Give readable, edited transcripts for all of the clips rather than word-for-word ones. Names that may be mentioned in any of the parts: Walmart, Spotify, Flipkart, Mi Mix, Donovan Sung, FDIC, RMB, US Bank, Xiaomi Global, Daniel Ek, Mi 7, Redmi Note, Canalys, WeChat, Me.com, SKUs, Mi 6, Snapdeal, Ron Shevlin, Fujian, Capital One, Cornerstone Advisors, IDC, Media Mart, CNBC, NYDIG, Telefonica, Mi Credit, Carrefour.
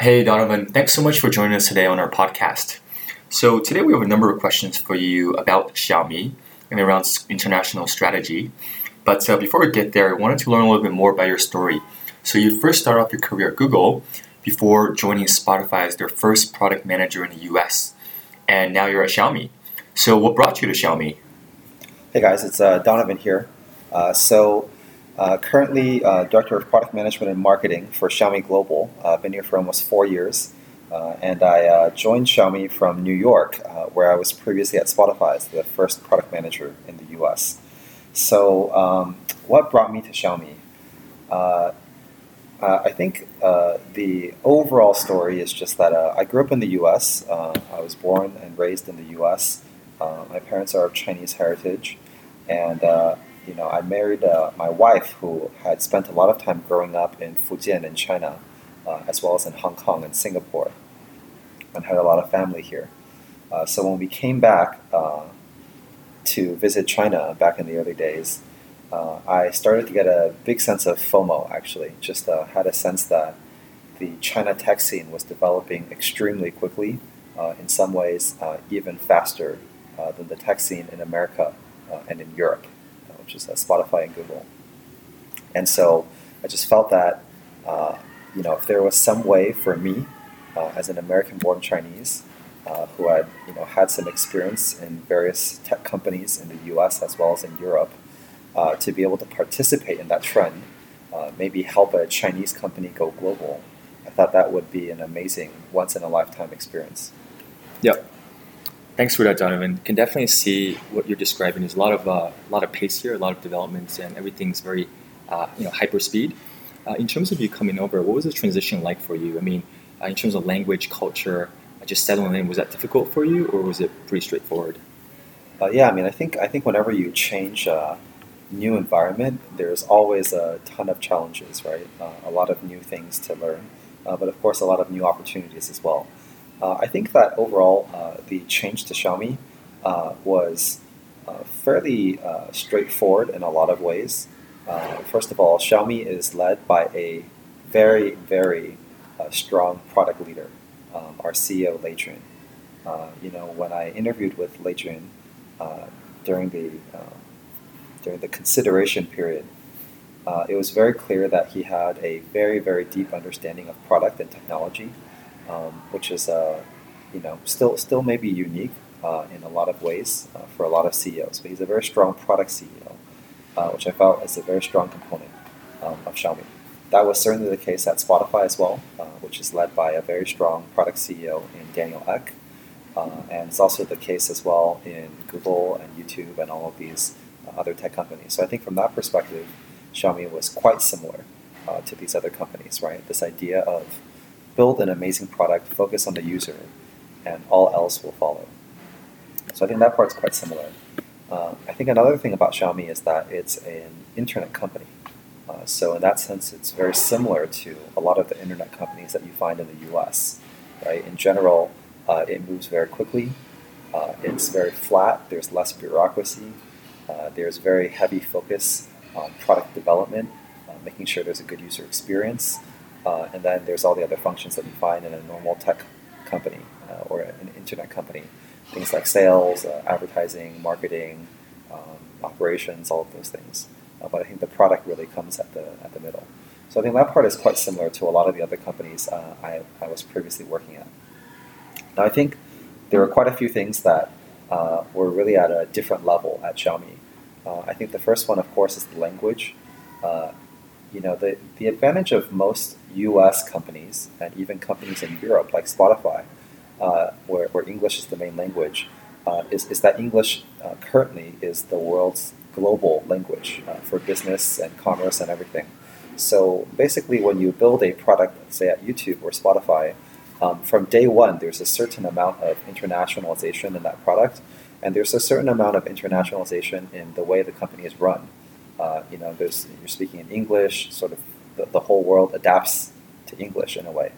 Hey, Donovan. Thanks so much for joining us today on our podcast. So today we have a number of questions for you about Xiaomi and around international strategy. But before we get there, I wanted to learn a little bit more about your story. So you first started off your career at Google before joining Spotify as their first product manager in the US. And now you're at Xiaomi. So what brought you to Xiaomi? Hey guys, it's Donovan here. Currently Director of Product Management and Marketing for Xiaomi Global. I've been here for almost 4 years. And I joined Xiaomi from New York, where I was previously at Spotify as the first product manager in the U.S. So what brought me to Xiaomi? I think the overall story is just that I grew up in the U.S. I was born and raised in the U.S. My parents are of Chinese heritage. And I married my wife, who had spent a lot of time growing up in Fujian in China, as well as in Hong Kong and Singapore, and had a lot of family here. So when we came back to visit China back in the early days, I started to get a big sense of FOMO, actually. Just had a sense that the China tech scene was developing extremely quickly, in some ways even faster than the tech scene in America and in Europe, which is Spotify and Google. And so I just felt that if there was some way for me, as an American-born Chinese, who had had some experience in various tech companies in the U.S. as well as in Europe, to be able to participate in that trend, maybe help a Chinese company go global, I thought that would be an amazing once-in-a-lifetime experience. Yeah, thanks for that, Donovan. Can definitely see what you're describing. There's a lot of pace here, a lot of developments, and everything's very hyper speed. In terms of you coming over, what was the transition like for you? I mean, in terms of language, culture, just settling in, was that difficult for you, or was it pretty straightforward? I think whenever you change a new environment, there's always a ton of challenges, right? A lot of new things to learn, but of course a lot of new opportunities as well. I think that overall, the change to Xiaomi was fairly straightforward in a lot of ways. First of all, Xiaomi is led by a very, very strong product leader, our CEO, Lei Jun. When I interviewed with Lei Jun during the consideration period, it was very clear that he had a very, very deep understanding of product and technology, which is still maybe unique in a lot of ways for a lot of CEOs. But he's a very strong product CEO. Which I felt is a very strong component of Xiaomi. That was certainly the case at Spotify as well, which is led by a very strong product CEO in Daniel Ek. And it's also the case as well in Google and YouTube and all of these other tech companies. So I think from that perspective, Xiaomi was quite similar to these other companies, right? This idea of build an amazing product, focus on the user, and all else will follow. So I think that part's quite similar. I think another thing about Xiaomi is that it's an internet company. So in that sense, it's very similar to a lot of the internet companies that you find in the US, right? In general, it moves very quickly. It's very flat. There's less bureaucracy. There's very heavy focus on product development, making sure there's a good user experience. And then there's all the other functions that you find in a normal tech company or an internet company. Things like sales, advertising, marketing, operations, all of those things. But I think the product really comes at the middle. So I think that part is quite similar to a lot of the other companies I was previously working at. Now I think there were quite a few things that were really at a different level at Xiaomi. I think the first one, of course, is the language. The advantage of most U.S. companies and even companies in Europe like Spotify, where English is the main language, is that English currently is the world's global language for business and commerce and everything. So basically when you build a product, say at YouTube or Spotify, from day one there's a certain amount of internationalization in that product, and there's a certain amount of internationalization in the way the company is run. You're speaking in English, sort of the whole world adapts to English in a way.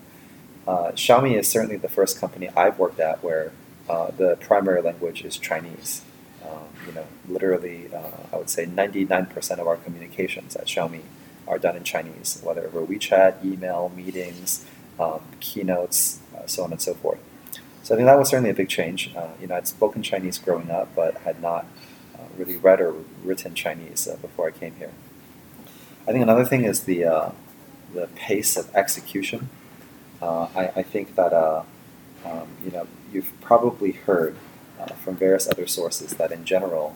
Xiaomi is certainly the first company I've worked at where the primary language is Chinese. I would say 99% of our communications at Xiaomi are done in Chinese, whether over WeChat, email, meetings, keynotes, so on and so forth. So I think that was certainly a big change. I'd spoken Chinese growing up, but had not really read or written Chinese before I came here. I think another thing is the pace of execution. I think that you've probably heard from various other sources that in general,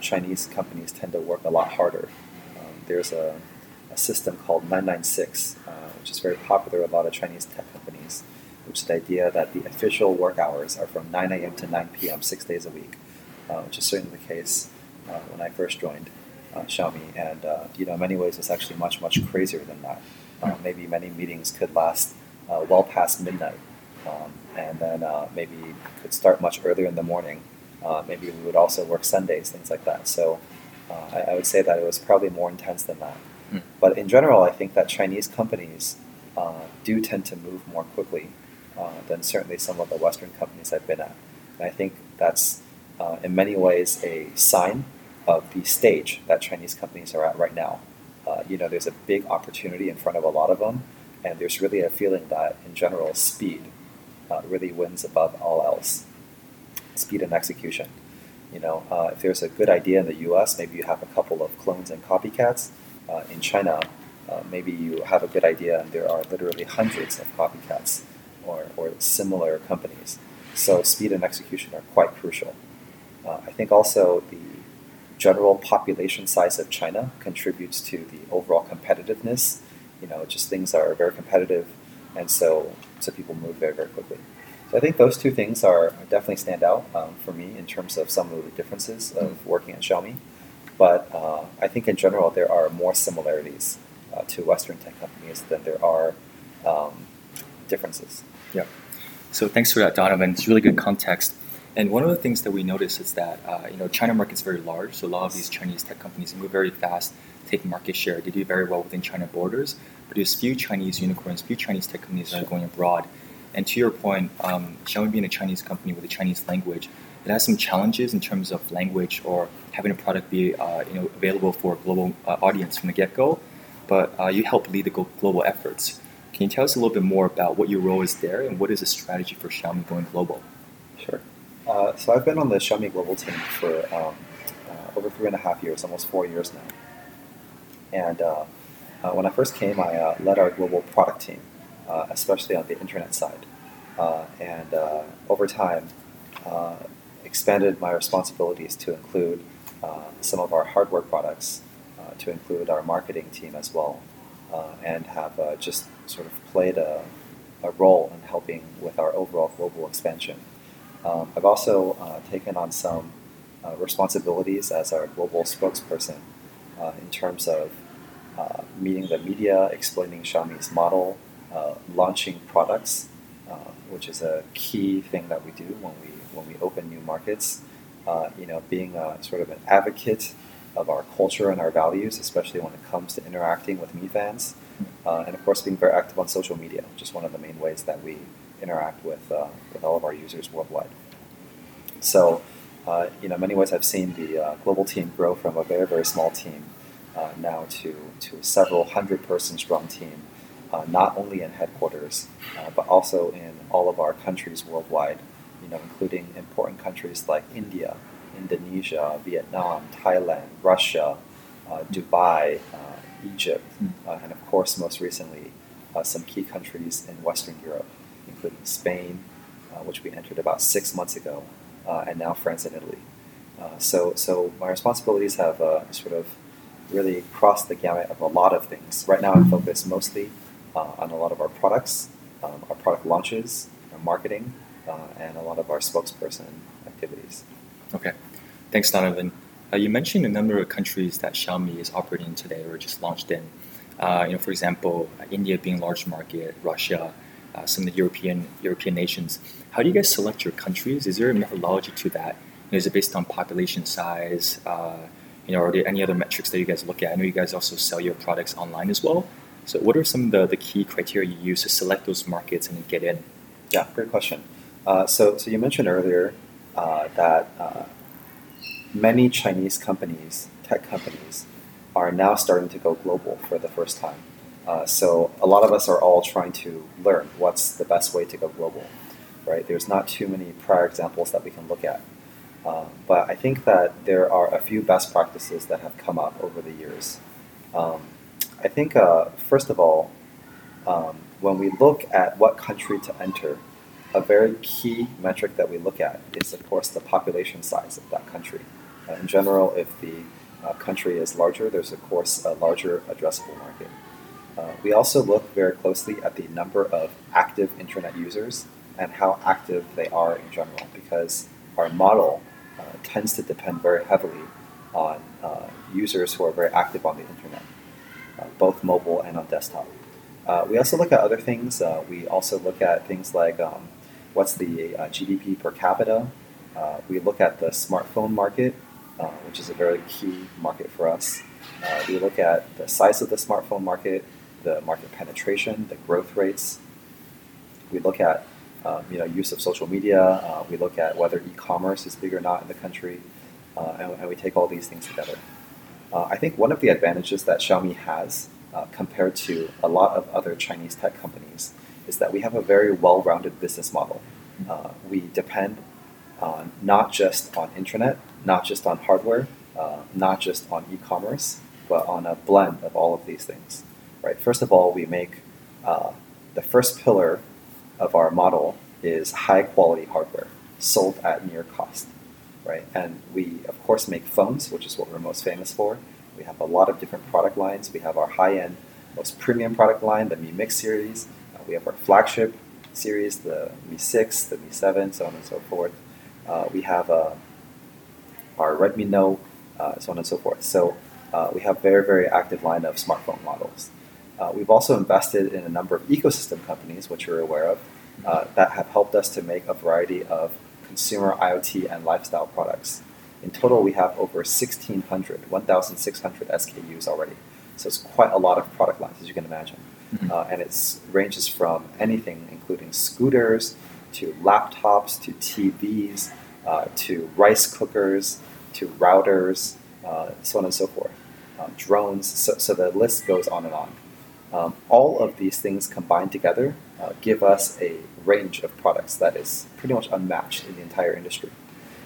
Chinese companies tend to work a lot harder. There's a system called 996, which is very popular with a lot of Chinese tech companies, which is the idea that the official work hours are from 9 a.m. to 9 p.m. 6 days a week, which is certainly the case when I first joined Xiaomi. And in many ways, it's actually much, much crazier than that. Maybe many meetings could last well past midnight, and then maybe could start much earlier in the morning. Maybe we would also work Sundays, things like that. So I would say that it was probably more intense than that. But in general, I think that Chinese companies do tend to move more quickly than certainly some of the Western companies I've been at. And I think that's in many ways a sign of the stage that Chinese companies are at right now. There's a big opportunity in front of a lot of them, and there's really a feeling that, in general, speed really wins above all else. Speed and execution. If there's a good idea in the U.S., maybe you have a couple of clones and copycats. In China, maybe you have a good idea and there are literally hundreds of copycats or similar companies. So speed and execution are quite crucial. I think also the general population size of China contributes to the overall competitiveness. Just things are very competitive, and so people move very, very quickly. So I think those two things are definitely stand out for me in terms of some of the differences of working at Xiaomi. But I think in general there are more similarities to Western tech companies than there are differences. Yeah. So thanks for that, Donovan. It's really good context. And one of the things that we notice is that China market's very large, so a lot of these Chinese tech companies move very fast, take market share. They do very well within China borders, but there's few Chinese unicorns, few Chinese tech companies that are going abroad. And to your point, Xiaomi being a Chinese company with a Chinese language, it has some challenges in terms of language or having a product be available for a global audience from the get-go, but you help lead the global efforts. Can you tell us a little bit more about what your role is there and what is the strategy for Xiaomi going global? Sure. So I've been on the Xiaomi Global team for over 3.5 years, almost 4 years now. And when I first came, I led our global product team. Especially on the internet side. And over time, expanded my responsibilities to include some of our hardware products, to include our marketing team as well, and have just sort of played a role in helping with our overall global expansion. I've also taken on some responsibilities as our global spokesperson in terms of meeting the media, explaining Xiaomi's model, launching products, which is a key thing that we do when we open new markets. Being sort of an advocate of our culture and our values, especially when it comes to interacting with Mi fans, and of course being very active on social media, which is one of the main ways that we interact with all of our users worldwide. So, in many ways, I've seen the global team grow from a very, very small team now to a several 100-person strong team. Not only in headquarters, but also in all of our countries worldwide, including important countries like India, Indonesia, Vietnam, Thailand, Russia, Dubai, Egypt, and of course, most recently, some key countries in Western Europe, including Spain, which we entered about 6 months ago, and now France and Italy. So my responsibilities have sort of really crossed the gamut of a lot of things. Right now, I'm focused mostly on a lot of our products, our product launches, our marketing, and a lot of our spokesperson activities. Okay. Thanks, Donovan. You mentioned a number of countries that Xiaomi is operating in today or just launched in. For example, India being a large market, Russia, some of the European nations. How do you guys select your countries? Is there a methodology to that? Is it based on population size? Are there any other metrics that you guys look at? I know you guys also sell your products online as well. So what are some of the key criteria you use to select those markets and get in? Yeah, great question. So you mentioned earlier that many Chinese companies, tech companies, are now starting to go global for the first time. So a lot of us are all trying to learn what's the best way to go global, right? There's not too many prior examples that we can look at. But I think that there are a few best practices that have come up over the years. I think, first of all, when we look at what country to enter, a very key metric that we look at is, of course, the population size of that country. In general, if the country is larger, there's, of course, a larger addressable market. We also look very closely at the number of active internet users and how active they are in general, because our model tends to depend very heavily on users who are very active on the internet, both mobile and on desktop. We also look at other things. We also look at things like what's the GDP per capita. We look at the smartphone market, which is a very key market for us. We look at the size of the smartphone market, the market penetration, the growth rates. We look at use of social media. We look at whether e-commerce is big or not in the country, and we take all these things together. I think one of the advantages that Xiaomi has compared to a lot of other Chinese tech companies is that we have a very well-rounded business model. We depend on not just on internet, not just on hardware, not just on e-commerce, but on a blend of all of these things. Right? First of all, we make the first pillar of our model is high-quality hardware sold at near cost, right? And we, of course, make phones, which is what we're most famous for. We have a lot of different product lines. We have our high-end, most premium product line, the Mi Mix series. We have our flagship series, the Mi 6, the Mi 7, so on and so forth. We have our Redmi Note, so on and so forth. So we have very, very active line of smartphone models. We've also invested in a number of ecosystem companies, which you're aware of, that have helped us to make a variety of consumer IoT and lifestyle products. In total, we have over 1,600 SKUs already. So it's quite a lot of product lines, as you can imagine. And it ranges from anything, including scooters, to laptops, to TVs, to rice cookers, to routers, so on and so forth, drones. So the list goes on and on. All of these things combined together give us a range of products that is pretty much unmatched in the entire industry.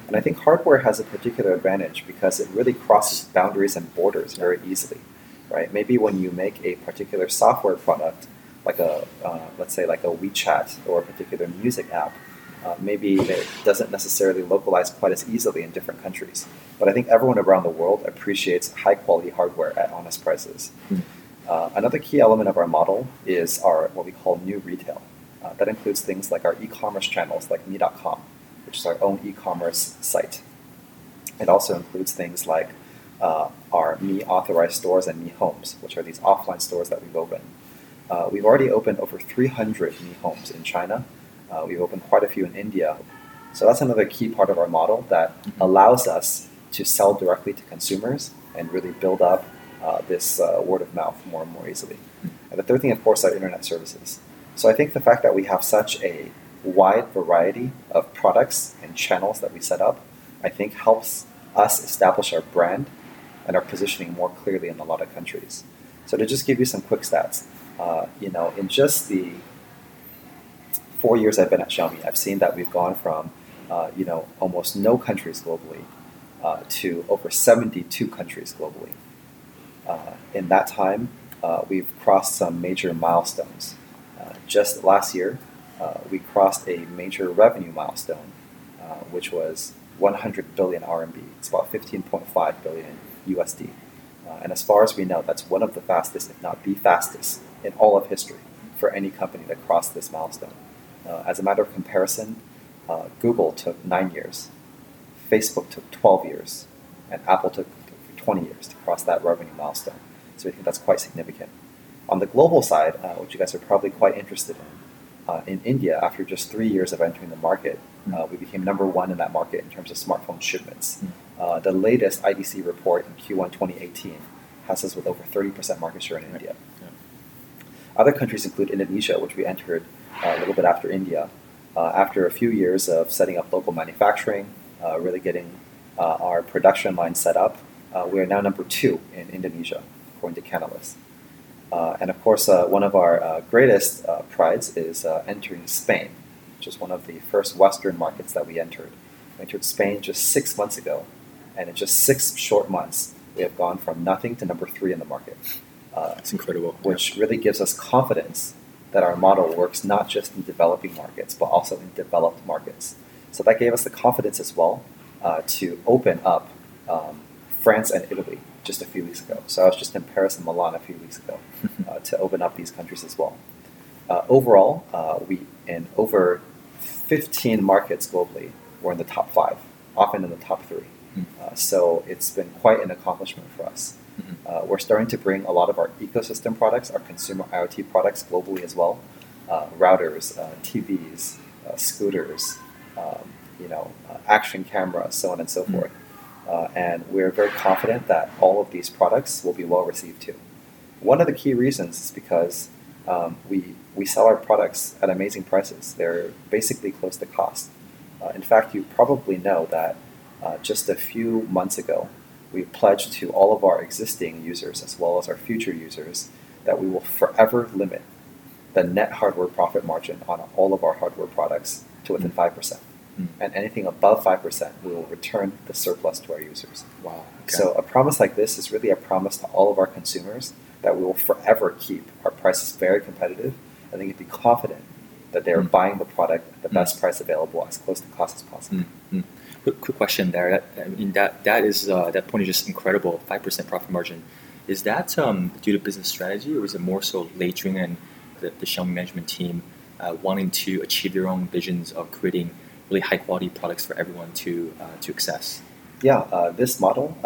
And I think hardware has a particular advantage because it really crosses boundaries and borders very easily, right? Maybe when you make a particular software product, like a let's say like a WeChat or a particular music app, maybe it doesn't necessarily localize quite as easily in different countries. But I think everyone around the world appreciates high-quality hardware at honest prices. Another key element of our model is our what we call new retail. That includes things like our e-commerce channels like Me.com, which is our own e-commerce site. It also includes things like our Mi authorized stores and Mi homes, which are these offline stores that we've opened. We've already opened over 300 Mi homes in China. We've opened quite a few in India. So that's another key part of our model that allows us to sell directly to consumers and really build up this word of mouth more and more easily. And the third thing, of course, are internet services. So I think the fact that we have such a wide variety of products and channels that we set up, I think helps us establish our brand and our positioning more clearly in a lot of countries. So to just give you some quick stats, in just the 4 years I've been at Xiaomi, I've seen that we've gone from almost no countries globally to over 72 countries globally. In that time, we've crossed some major milestones. Just last year, we crossed a major revenue milestone, which was 100 billion RMB. It's about 15.5 billion USD. And as far as we know, that's one of the fastest, if not the fastest, in all of history for any company that crossed this milestone. As a matter of comparison, Google took 9 years, Facebook took 12 years, and Apple took 20 years to cross that revenue milestone. So we think that's quite significant. On the global side, which you guys are probably quite interested in India, after just 3 years of entering the market, we became number one in that market in terms of smartphone shipments. The latest IDC report in Q1 2018 has us with over 30% market share in India. Other countries include Indonesia, which we entered a little bit after India. After a few years of setting up local manufacturing, really getting our production line set up, we are now number 2 in Indonesia, according to Canalys. And of course, one of our greatest prides is entering Spain, which is one of the first Western markets that we entered. We entered Spain just 6 months ago, and in just 6 short months, we have gone from nothing to number 3 in the market. It's incredible. Which really gives us confidence that our model works not just in developing markets, but also in developed markets. So that gave us the confidence as well to open up France and Italy just a few weeks ago. So I was just in Paris and Milan a few weeks ago to open up these countries as well. Overall, we in over 15 markets globally, we're in the top 5, often in the top 3. So it's been quite an accomplishment for us. We're starting to bring a lot of our ecosystem products, our consumer IoT products globally as well, routers, TVs, scooters, action cameras, so on and so forth. And we're very confident that all of these products will be well received too. One of the key reasons is because we sell our products at amazing prices. They're basically close to cost. In fact, you probably know that just a few months ago, we pledged to all of our existing users as well as our future users that we will forever limit the net hardware profit margin on all of our hardware products to within 5%. And anything above 5%, we will return the surplus to our users. Wow. Okay. So a promise like this is really a promise to all of our consumers that we will forever keep our prices very competitive, and they can be confident that they are buying the product at the best price available, as close to cost as possible. Quick question there. That point is just incredible. 5% profit margin. Is that due to business strategy, or is it more so Lei Jun and the Xiaomi management team wanting to achieve their own visions of creating really high quality products for everyone to access? Yeah, this model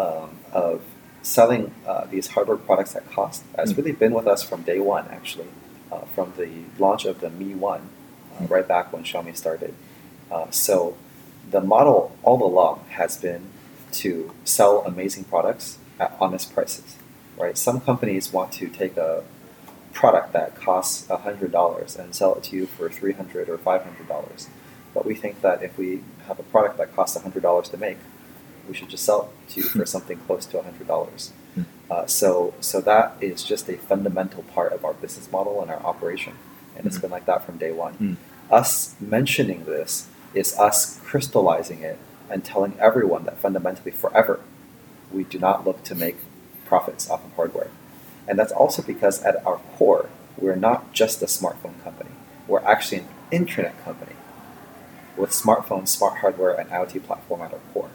of selling these hardware products at cost has really been with us from day one, actually, from the launch of the Mi 1, right back when Xiaomi started. So the model all along has been to sell amazing products at honest prices, right? Some companies want to take a product that costs $100 and sell it to you for $300 or $500. But we think that if we have a product that costs $100 to make, we should just sell it to you for something close to $100. So that is just a fundamental part of our business model and our operation. And it's been like that from day one. Us mentioning this is us crystallizing it and telling everyone that fundamentally forever, we do not look to make profits off of hardware. And that's also because at our core, we're not just a smartphone company. We're actually an internet company with smartphones, smart hardware, and IoT platform at our core,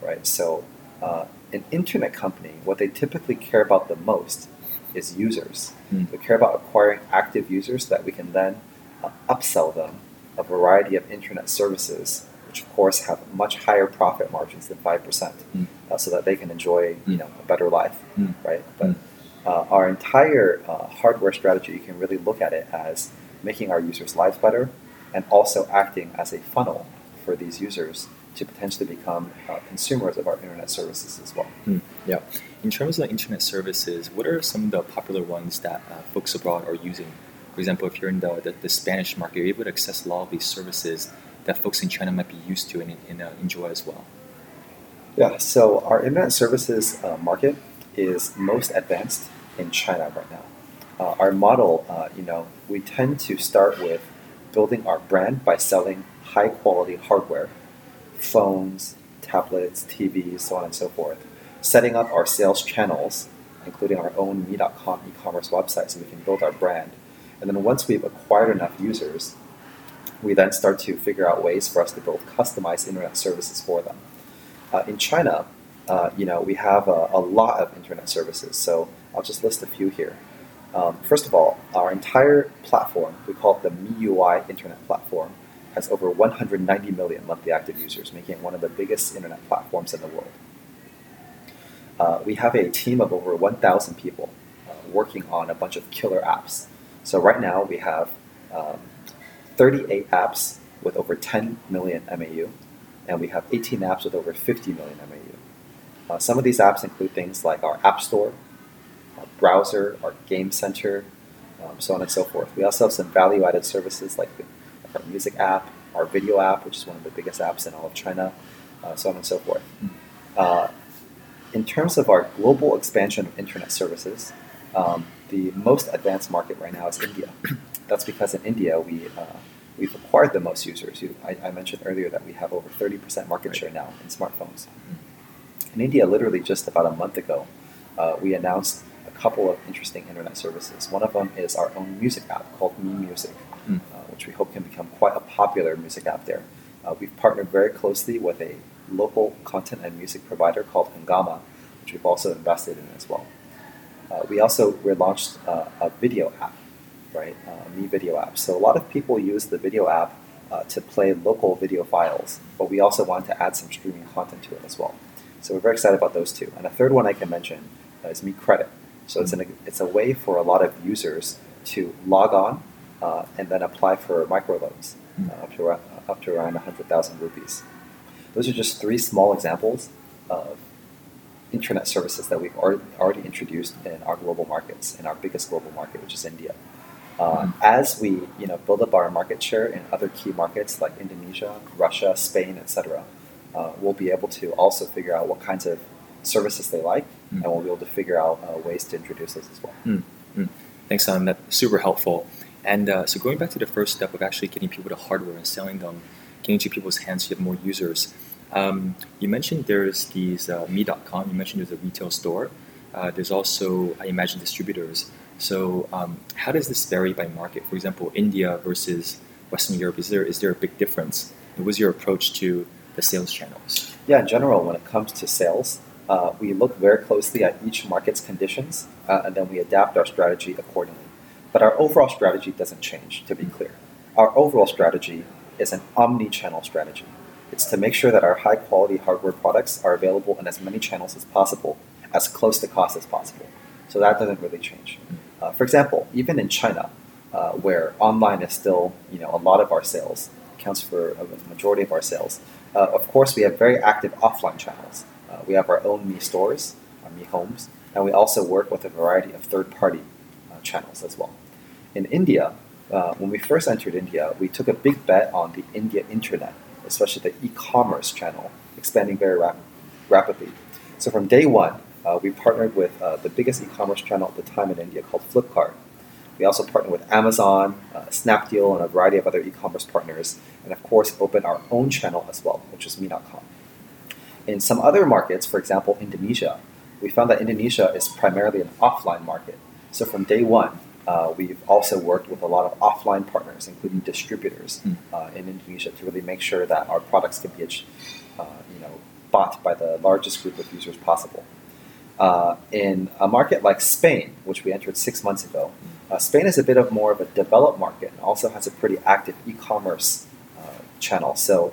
right? So an internet company, what they typically care about the most is users. They care about acquiring active users that we can then upsell them a variety of internet services, which of course have much higher profit margins than 5%, so that they can enjoy a better life, right? But our entire hardware strategy, you can really look at it as making our users' lives better and also acting as a funnel for these users to potentially become consumers of our internet services as well. Yeah. In terms of internet services, what are some of the popular ones that folks abroad are using? For example, if you're in the Spanish market, you're able to access a lot of these services that folks in China might be used to and enjoy as well. Yeah, so our internet services market is most advanced in China right now. Our model, we tend to start with building our brand by selling high-quality hardware, phones, tablets, TVs, so on and so forth, setting up our sales channels, including our own Me.com e-commerce website so we can build our brand. And then once we've acquired enough users, we then start to figure out ways for us to build customized internet services for them. In China, we have a lot of internet services, so I'll just list a few here. First of all, our entire platform, we call it the MIUI internet platform, has over 190 million monthly active users, making it one of the biggest internet platforms in the world. We have a team of over 1,000 people working on a bunch of killer apps. So right now we have 38 apps with over 10 million MAU, and we have 18 apps with over 50 million MAU. Some of these apps include things like our App Store, our browser, our Game Center, so on and so forth. We also have some value-added services like our music app, our video app, which is one of the biggest apps in all of China, so on and so forth. In terms of our global expansion of internet services, the most advanced market right now is India. That's because in India, we've acquired the most users. I mentioned earlier that we have over 30% market share now in smartphones. In India, literally just about a month ago, we announced a couple of interesting internet services. One of them is our own music app called Mi Music, which we hope can become quite a popular music app there. We've partnered very closely with a local content and music provider called Ngama, which we've also invested in as well. We launched a video app, right? Mi Video app. So a lot of people use the video app to play local video files, but we also want to add some streaming content to it as well. So we're very excited about those two. And a third one I can mention is Mi Credit. So it's a way for a lot of users to log on and then apply for microloans up to around 100,000 rupees. Those are just three small examples of internet services that we've already introduced in our global markets, in our biggest global market, which is India. As we build up our market share in other key markets like Indonesia, Russia, Spain, etc., we'll be able to also figure out what kinds of services they like, and we'll be able to figure out ways to introduce those as well. Thanks, Sam. That's super helpful. And so going back to the first step of actually getting people to hardware and selling them, getting into people's hands so you have more users. You mentioned there's these Me.com, you mentioned there's a retail store. There's also, I imagine, distributors. So how does this vary by market? For example, India versus Western Europe, is there a big difference? And what's your approach to the sales channels? Yeah, in general, when it comes to sales, we look very closely at each market's conditions, and then we adapt our strategy accordingly. But our overall strategy doesn't change, to be clear. Our overall strategy is an omni-channel strategy. It's to make sure that our high-quality hardware products are available in as many channels as possible, as close to cost as possible. So that doesn't really change. For example, even in China, where online is still a lot of our sales, accounts for the majority of our sales, of course we have very active offline channels. We have our own Mi stores, our Mi homes, and we also work with a variety of third-party channels as well. In India, when we first entered India, we took a big bet on the India internet, especially the e-commerce channel, expanding very rapidly. So from day one, we partnered with the biggest e-commerce channel at the time in India called Flipkart. We also partnered with Amazon, Snapdeal, and a variety of other e-commerce partners, and of course opened our own channel as well, which is Me.com. In some other markets, for example Indonesia, we found that Indonesia is primarily an offline market. So from day one, we've also worked with a lot of offline partners, including distributors in Indonesia, to really make sure that our products can be bought by the largest group of users possible. In a market like Spain, which we entered 6 months ago, Spain is a bit of more of a developed market and also has a pretty active e-commerce channel. So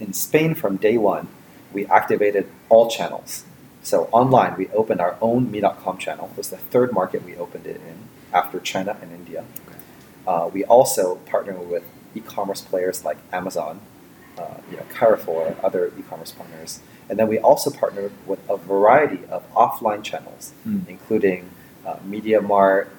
in Spain, from day one, we activated all channels. So online, we opened our own Me.com channel. It was the third market we opened it in after China and India. Okay. We also partnered with e-commerce players like Amazon, Carrefour, and other e-commerce partners. And then we also partnered with a variety of offline channels, including Media Mart,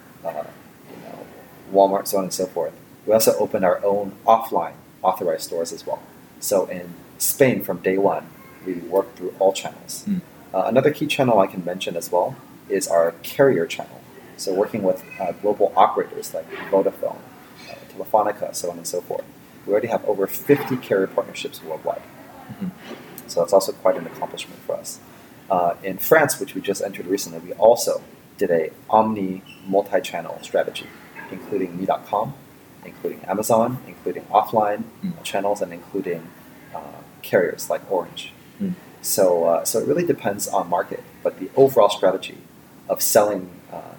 Walmart, so on and so forth. We also opened our own offline authorized stores as well. So in Spain, from day one, we worked through all channels. Another key channel I can mention as well is our carrier channel. So working with global operators like Vodafone, Telefonica, so on and so forth. We already have over 50 carrier partnerships worldwide. So that's also quite an accomplishment for us. In France, which we just entered recently, we also did a omni multi-channel strategy, including Me.com, including Amazon, including offline channels, and including carriers like Orange. So it really depends on market, but the overall strategy of selling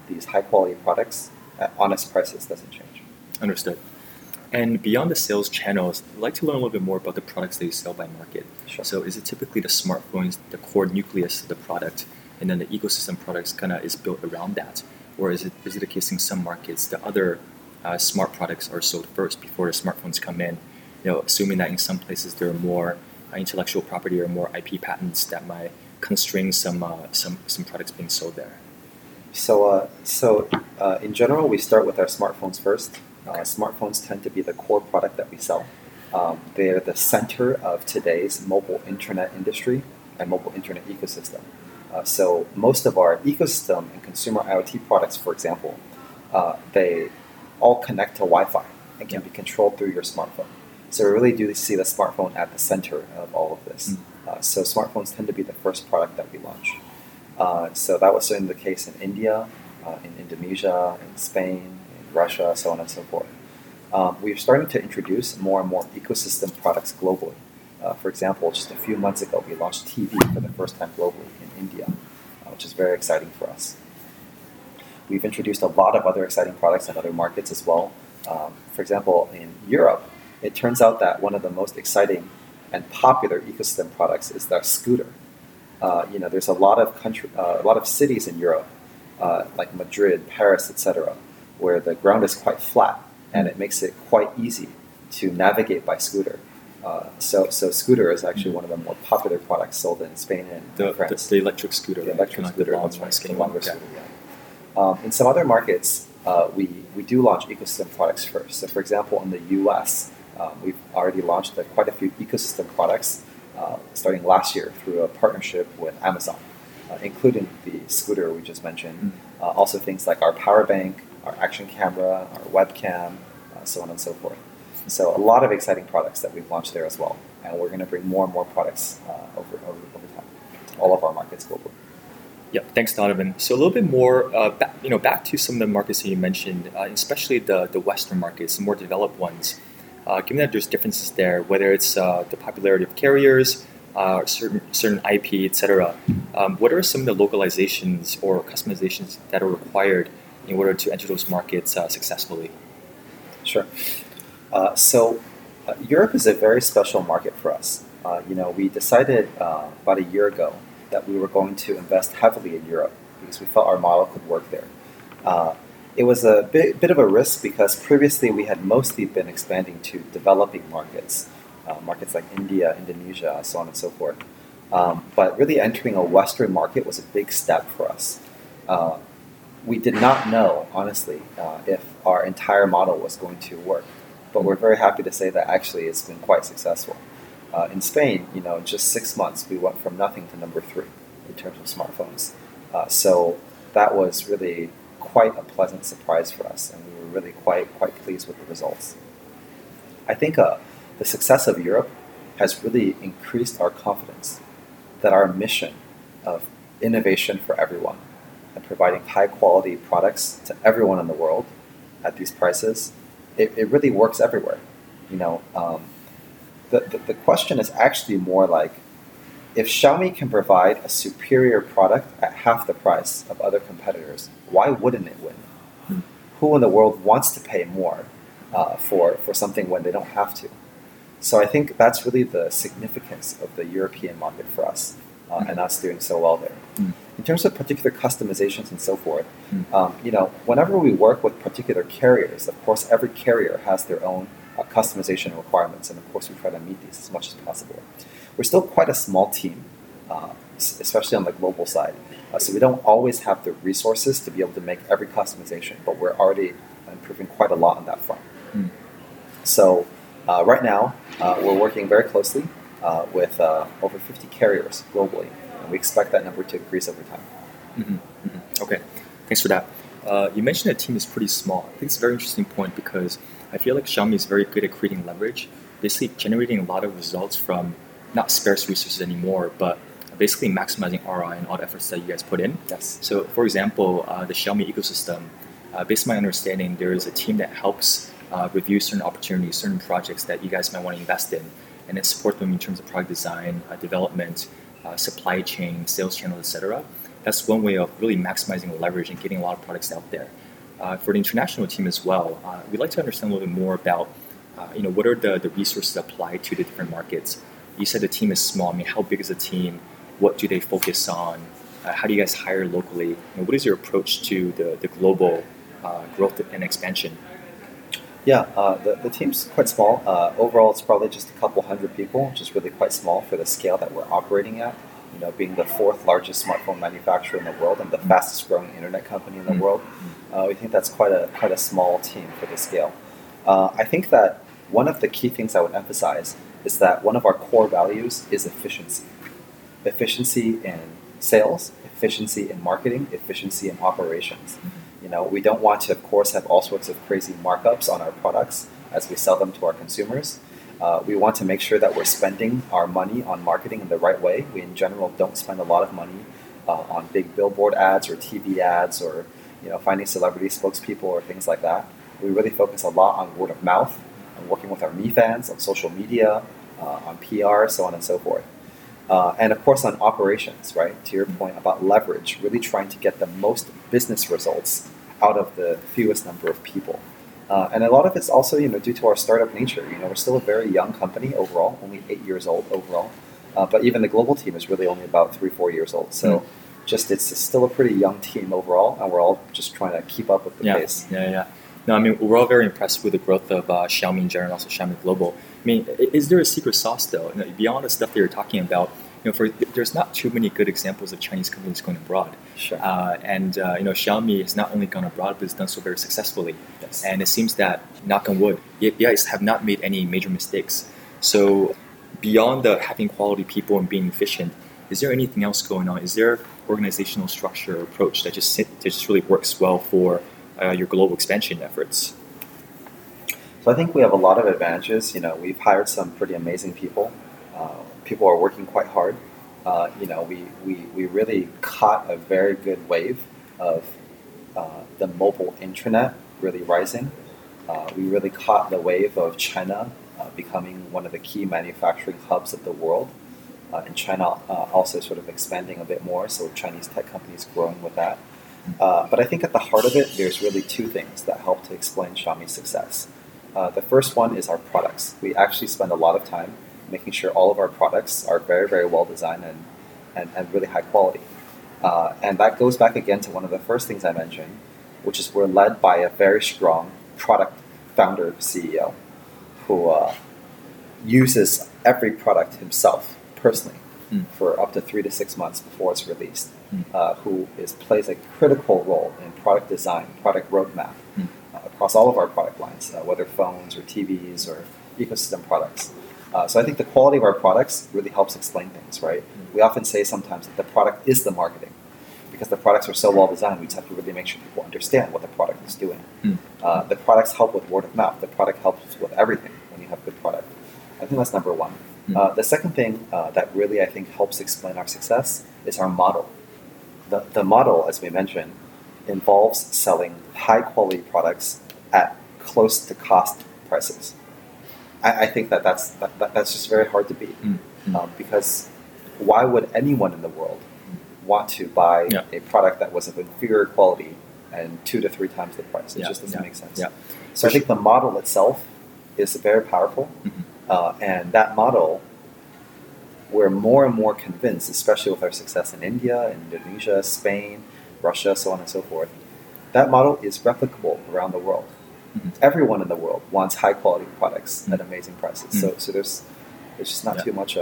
these high-quality products at honest prices doesn't change. Understood. And beyond the sales channels, I'd like to learn a little bit more about the products that you sell by market. Sure. So is it typically the smartphones, the core nucleus of the product, and then the ecosystem products kind of is built around that? Or is it the case in some markets the other smart products are sold first before the smartphones come in, assuming that in some places there are more intellectual property or more IP patents that might constrain some products being sold there? So in general, we start with our smartphones first. Okay. Smartphones tend to be the core product that we sell. They're the center of today's mobile internet industry and mobile internet ecosystem. So most of our ecosystem and consumer IoT products, for example, they all connect to Wi-Fi and can be controlled through your smartphone. So we really do see the smartphone at the center of all of this. So smartphones tend to be the first product that we launch. So that was certainly the case in India, in Indonesia, in Spain, in Russia, so on and so forth. We're starting to introduce more and more ecosystem products globally. For example, just a few months ago, we launched TV for the first time globally in India, which is very exciting for us. We've introduced a lot of other exciting products in other markets as well. For example, in Europe, it turns out that one of the most exciting and popular ecosystem products is the scooter. You know, there's a lot of cities in Europe, like Madrid, Paris, etc., where the ground is quite flat, and it makes it quite easy to navigate by scooter. So scooter is actually one of the more popular products sold in Spain and France. The electric scooter. The electric scooter, the longer scooter. In some other markets, we do launch ecosystem products first. So for example, in the US, we've already launched quite a few ecosystem products starting last year through a partnership with Amazon, including the scooter we just mentioned. Also things like our power bank, our action camera, our webcam, so on and so forth. So a lot of exciting products that we've launched there as well. And we're going to bring more and more products over time to all of our markets globally. Yeah, thanks, Donovan. So a little bit more, back to some of the markets that you mentioned, especially the Western markets, the more developed ones. Given that there's differences there, whether it's the popularity of carriers, certain IP, etc., what are some of the localizations or customizations that are required in order to enter those markets successfully? Sure. So Europe is a very special market for us. We decided about a year ago that we were going to invest heavily in Europe because we felt our model could work there. It was a bit of a risk because previously we had mostly been expanding to developing markets, markets like India, Indonesia, so on and so forth. But really entering a Western market was a big step for us. We did not know, honestly, if our entire model was going to work. But we're very happy to say that actually it's been quite successful. In Spain, in just 6 months, we went from nothing to number 3 in terms of smartphones. So that was really quite a pleasant surprise for us, and we were really quite pleased with the results. I think the success of Europe has really increased our confidence that our mission of innovation for everyone and providing high-quality products to everyone in the world at these prices, it really works everywhere. The question is actually more like, if Xiaomi can provide a superior product at half the price of other competitors, why wouldn't it win? Who in the world wants to pay more for something when they don't have to? So I think that's really the significance of the European market for us and us doing so well there. In terms of particular customizations and so forth, whenever we work with particular carriers, of course, every carrier has their own customization requirements, and of course, we try to meet these as much as possible. We're still quite a small team, especially on the global side, so we don't always have the resources to be able to make every customization, but we're already improving quite a lot on that front. So right now, we're working very closely with over 50 carriers globally, and we expect that number to increase over time. Okay, thanks for that. You mentioned the team is pretty small. I think it's a very interesting point because I feel like Xiaomi is very good at creating leverage, basically generating a lot of results from not scarce resources anymore, but basically maximizing ROI and all the efforts that you guys put in. Yes. So for example, the Xiaomi ecosystem, based on my understanding, there is a team that helps review certain opportunities, certain projects that you guys might want to invest in, and then support them in terms of product design, development, supply chain, sales channels, etc. That's one way of really maximizing leverage and getting a lot of products out there. For the international team as well, we'd like to understand a little bit more about, what are the resources applied to the different markets. You said the team is small. I mean, how big is the team? What do they focus on? How do you guys hire locally? And what is your approach to the global growth and expansion? Yeah, the team's quite small. Overall, it's probably just a couple hundred people, which is really quite small for the scale that we're operating at. Being the 4th largest smartphone manufacturer in the world and the fastest growing internet company in the world, we think that's quite a small team for the scale. I think that one of the key things I would emphasize is that one of our core values is efficiency in sales, efficiency in marketing, efficiency in operations. Mm-hmm. You know, we don't want to, of course, have all sorts of crazy markups on our products as we sell them to our consumers. We want to make sure that we're spending our money on marketing in the right way. We, in general, don't spend a lot of money on big billboard ads or TV ads or, you know, finding celebrity spokespeople or things like that. We really focus a lot on word of mouth, on working with our Mi fans, on social media, on PR, so on and so forth. And of course on operations, right? To your point about leverage, really trying to get the most business results out of the fewest number of people. And a lot of it's also, you know, due to our startup nature. You know, we're still a very young company overall, only 8 years old overall. But even the global team is really only about 3-4 years old. So just it's still a pretty young team overall, and we're all just trying to keep up with the pace. Yeah. No, I mean, we're all very impressed with the growth of Xiaomi in general, also Xiaomi Global. I mean, is there a secret sauce, though? You know, beyond the stuff that you're talking about, you know, there's not too many good examples of Chinese companies going abroad. Sure. You know, Xiaomi has not only gone abroad, but it's done so very successfully. Yes. And it seems that, knock on wood, you guys have not made any major mistakes. So beyond the having quality people and being efficient, is there anything else going on? Is there organizational structure or approach that just really works well for your global expansion efforts? So I think we have a lot of advantages. You know, we've hired some pretty amazing people. People are working quite hard. You know, we really caught a very good wave of the mobile intranet really rising. We really caught the wave of China becoming one of the key manufacturing hubs of the world. And China also sort of expanding a bit more, so Chinese tech companies growing with that. But I think at the heart of it, there's really two things that help to explain Xiaomi's success. The first one is our products. We actually spend a lot of time making sure all of our products are very, very well designed and really high quality. And that goes back again to one of the first things I mentioned, which is we're led by a very strong product founder CEO who uses every product himself personally for up to 3 to 6 months before it's released, who plays a critical role in product design, product roadmap, across all of our product lines, whether phones or TVs or ecosystem products. So I think the quality of our products really helps explain things, right? We often say sometimes that the product is the marketing. Because the products are so well designed, we just have to really make sure people understand what the product is doing. The products help with word of mouth. The product helps with everything when you have good product. I think that's number one. The second thing that really I think helps explain our success is our model. The model, as we mentioned, involves selling high-quality products at close-to-cost prices. I think that's just very hard to beat, because why would anyone in the world want to buy a product that was of inferior quality and 2 to 3 times the price? It just doesn't make sense. So I think the model itself is very powerful, and that model we're more and more convinced, especially with our success in India, Indonesia, Spain, Russia, so on and so forth, that model is replicable around the world. Everyone in the world wants high-quality products at amazing prices. So there's just not too much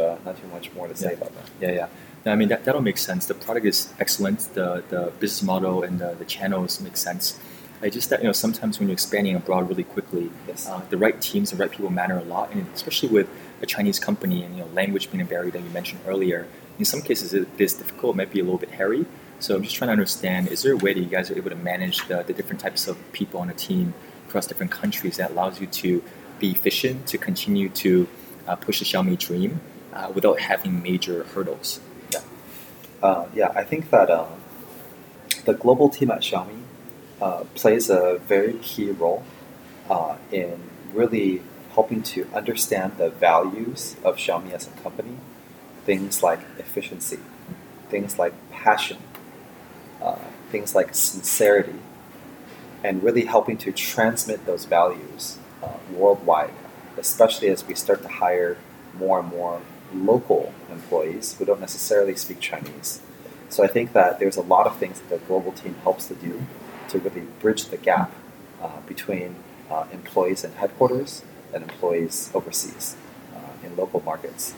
more to say about that. No, I mean that'll make sense. The product is excellent. The business model and the channels make sense. It's just that, you know, sometimes when you're expanding abroad really quickly, the right teams and right people matter a lot, and especially with a Chinese company and, you know, language being a barrier that you mentioned earlier. In some cases, it is difficult. It might be a little bit hairy. So I'm just trying to understand: is there a way that you guys are able to manage the different types of people on a team across different countries that allows you to be efficient, to continue to push the Xiaomi dream without having major hurdles? I think that the global team at Xiaomi plays a very key role in really helping to understand the values of Xiaomi as a company, things like efficiency, things like passion, things like sincerity, and really helping to transmit those values worldwide, especially as we start to hire more and more local employees who don't necessarily speak Chinese. So I think that there's a lot of things that the global team helps to do to really bridge the gap between employees in headquarters and employees overseas in local markets.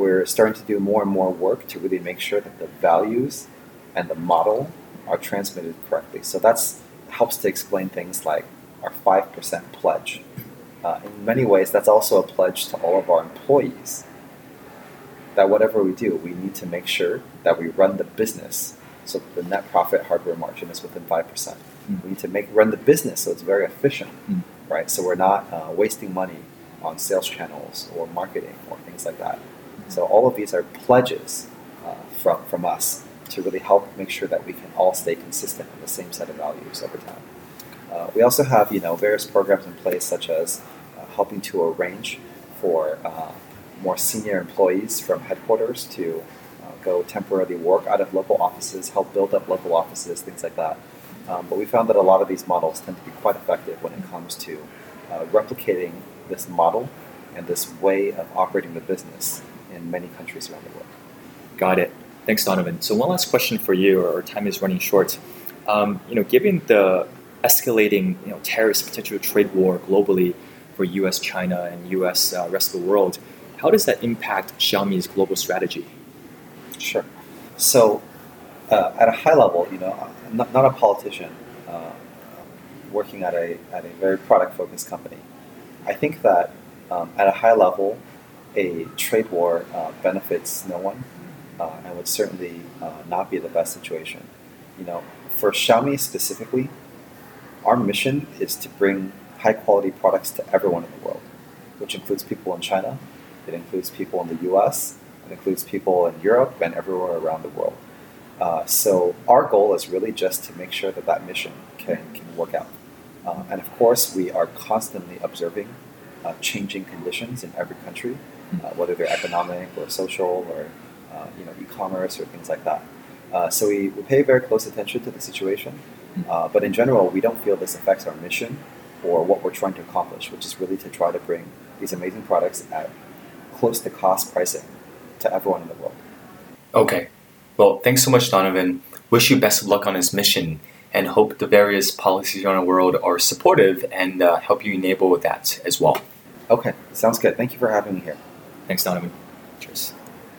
We're starting to do more and more work to really make sure that the values and the model are transmitted correctly. So that's helps to explain things like our 5% pledge. In many ways, that's also a pledge to all of our employees that whatever we do, we need to make sure that we run the business so that the net profit hardware margin is within 5%. Mm. We need to run the business so it's very efficient, right? So we're not wasting money on sales channels or marketing or things like that. So all of these are pledges from us to really help make sure that we can all stay consistent on the same set of values over time. We also have various programs in place, such as helping to arrange for more senior employees from headquarters to go temporarily work out of local offices, help build up local offices, things like that. But we found that a lot of these models tend to be quite effective when it comes to replicating this model and this way of operating the business in many countries around the world. Got it. Thanks, Donovan. So one last question for you, or time is running short. Given the escalating tariffs, potential trade war globally for U.S., China, and U.S. Rest of the world, how does that impact Xiaomi's global strategy? Sure. So at a high level, I'm not a politician, working at a very product-focused company. I think that at a high level, a trade war benefits no one and would certainly not be the best situation. For Xiaomi specifically, our mission is to bring high-quality products to everyone in the world, which includes people in China, it includes people in the US, it includes people in Europe and everywhere around the world. So our goal is really just to make sure that that mission can work out. And of course, we are constantly observing changing conditions in every country, whether they're economic or social or e-commerce or things like that. So we pay very close attention to the situation, but in general, we don't feel this affects our mission or what we're trying to accomplish, which is really to try to bring these amazing products at close to cost pricing to everyone in the world. Okay. Well, thanks so much, Donovan. Wish you best of luck on his mission, and hope the various policies around the world are supportive and help you enable that as well. Okay, sounds good. Thank you for having me here. Thanks, Donovan. Cheers.